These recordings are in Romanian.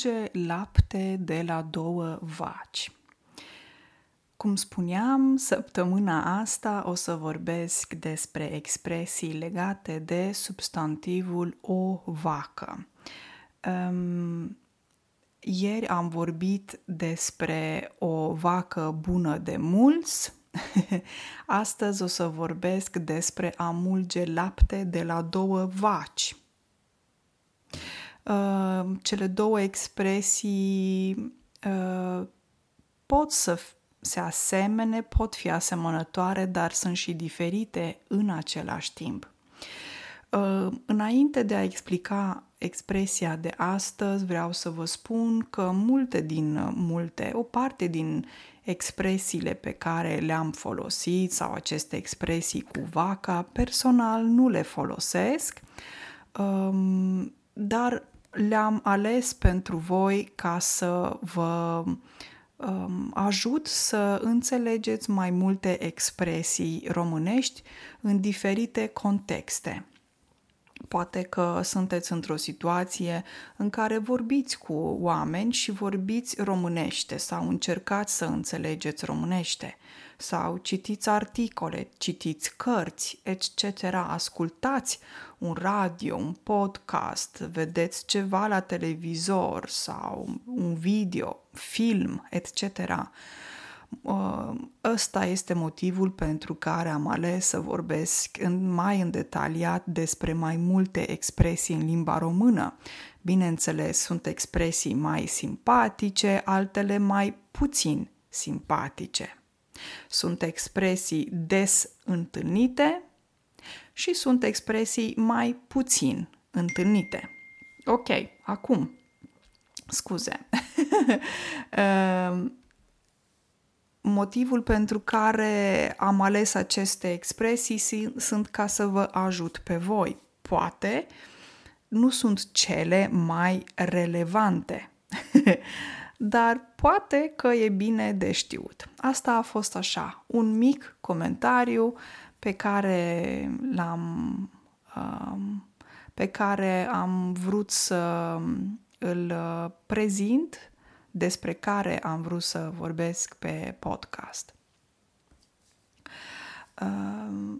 strânge lapte de la 2 vaci. Cum spuneam, săptămâna asta o să vorbesc despre expresii legate de substantivul o vacă. Ieri am vorbit despre o vacă bună de mulți. Astăzi o să vorbesc despre a mulge lapte de la 2 vaci. Cele două expresii pot să se asemene, pot fi asemănătoare, dar sunt și diferite în același timp. Înainte de a explica expresia de astăzi, vreau să vă spun că o parte din expresiile pe care le-am folosit sau aceste expresii cu vaca, personal nu le folosesc, dar le-am ales pentru voi ca să vă ajut să înțelegeți mai multe expresii românești în diferite contexte. Poate că sunteți într-o situație în care vorbiți cu oameni și vorbiți românește sau încercați să înțelegeți românește sau citiți articole, citiți cărți, etc., ascultați un radio, un podcast, vedeți ceva la televizor sau un video, film, etc. Ăsta este motivul pentru care am ales să vorbesc mai în detaliat despre mai multe expresii în limba română. Bineînțeles, sunt expresii mai simpatice, altele mai puțin simpatice. Sunt expresii des întâlnite și sunt expresii mai puțin întâlnite. Ok, acum, scuze. Motivul pentru care am ales aceste expresii sunt ca să vă ajut pe voi. Poate nu sunt cele mai relevante, dar poate că e bine de știut. Asta a fost așa, un mic comentariu pe care am vrut să îl prezint, despre care am vrut să vorbesc pe podcast.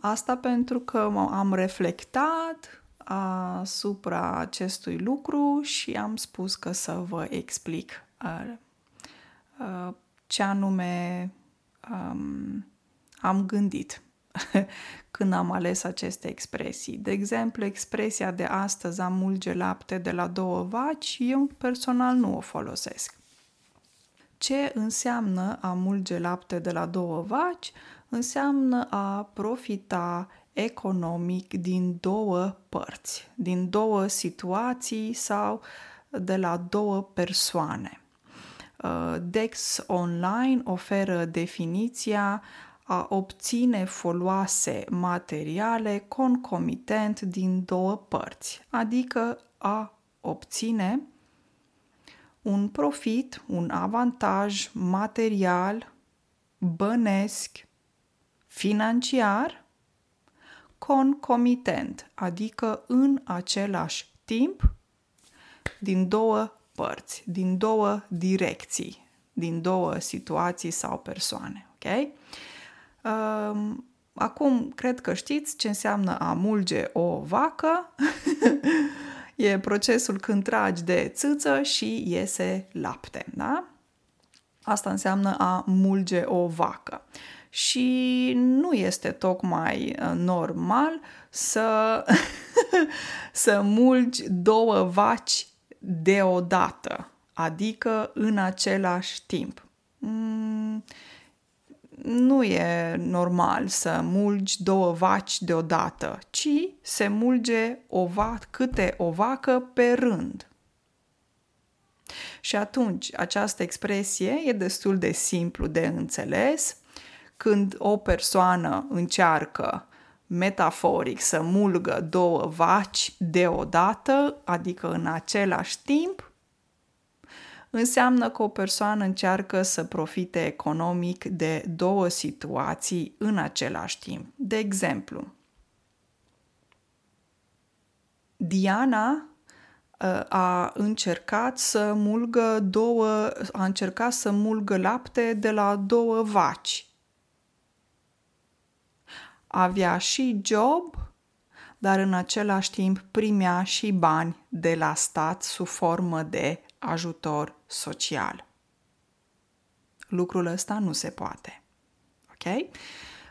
Asta pentru că am reflectat asupra acestui lucru și am spus că să vă explic ce anume am gândit când am ales aceste expresii. De exemplu, expresia de astăzi, a mulge lapte de la 2 vaci, eu personal nu o folosesc. Ce înseamnă a mulge lapte de la 2 vaci? Înseamnă a profita economic din 2 părți, din 2 situații sau de la 2 persoane. Dex Online oferă definiția: a obține foloase materiale concomitent din 2 părți, adică a obține un profit, un avantaj material, bănesc, financiar, concomitent, adică în același timp, din 2 părți, din 2 direcții, din 2 situații sau persoane. Okay? Acum, cred că știți ce înseamnă a mulge o vacă. E procesul când tragi de țâță și iese lapte, da? Asta înseamnă a mulge o vacă. Și nu este tocmai normal să mulgi 2 vaci deodată, adică în același timp. Nu e normal să mulgi 2 vaci deodată, ci se mulge câte o vacă pe rând. Și atunci, această expresie e destul de simplu de înțeles. Când o persoană încearcă metaforic să mulgă 2 vaci deodată, adică în același timp, înseamnă că o persoană încearcă să profite economic de 2 situații în același timp. De exemplu, Diana a încercat să mulgă lapte de la 2 vaci. Avea și job, dar în același timp primea și bani de la stat sub formă de ajutor social. Lucrul ăsta nu se poate. Ok?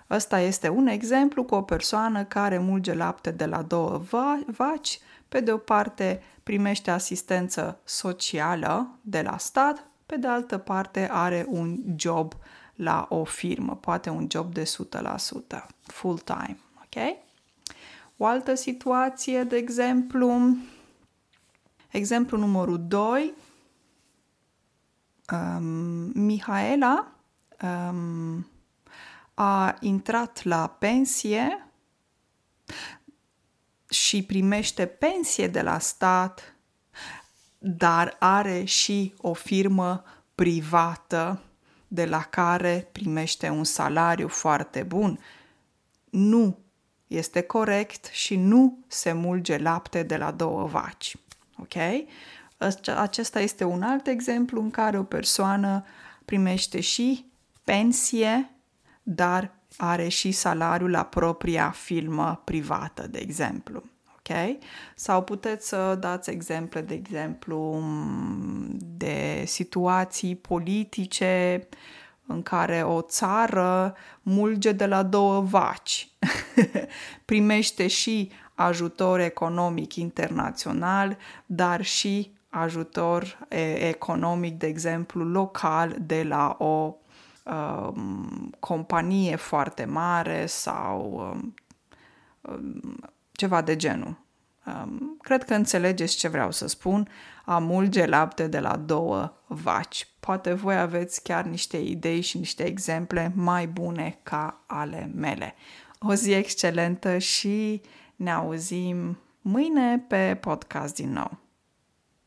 Ăsta este un exemplu cu o persoană care mulge lapte de la 2 vaci. Pe de o parte primește asistență socială de la stat, pe de altă parte are un job la o firmă, poate un job de 100%, full-time. Okay? O altă situație, de exemplu, numărul 2, Mihaela a intrat la pensie și primește pensie de la stat, dar are și o firmă privată de la care primește un salariu foarte bun. Nu este corect și nu se mulge lapte de la 2 vaci. Ok? Acesta este un alt exemplu în care o persoană primește și pensie, dar are și salariul la propria firmă privată, de exemplu. Ok? Sau puteți să dați exemple, de exemplu, de situații politice în care o țară mulge de la 2 vaci. Primește și ajutor economic internațional, dar și ajutor economic, de exemplu, local de la o companie foarte mare sau ceva de genul. Cred că înțelegeți ce vreau să spun. A mulge lapte de la 2 vaci. Poate voi aveți chiar niște idei și niște exemple mai bune ca ale mele. O zi excelentă și ne auzim mâine pe podcast din nou.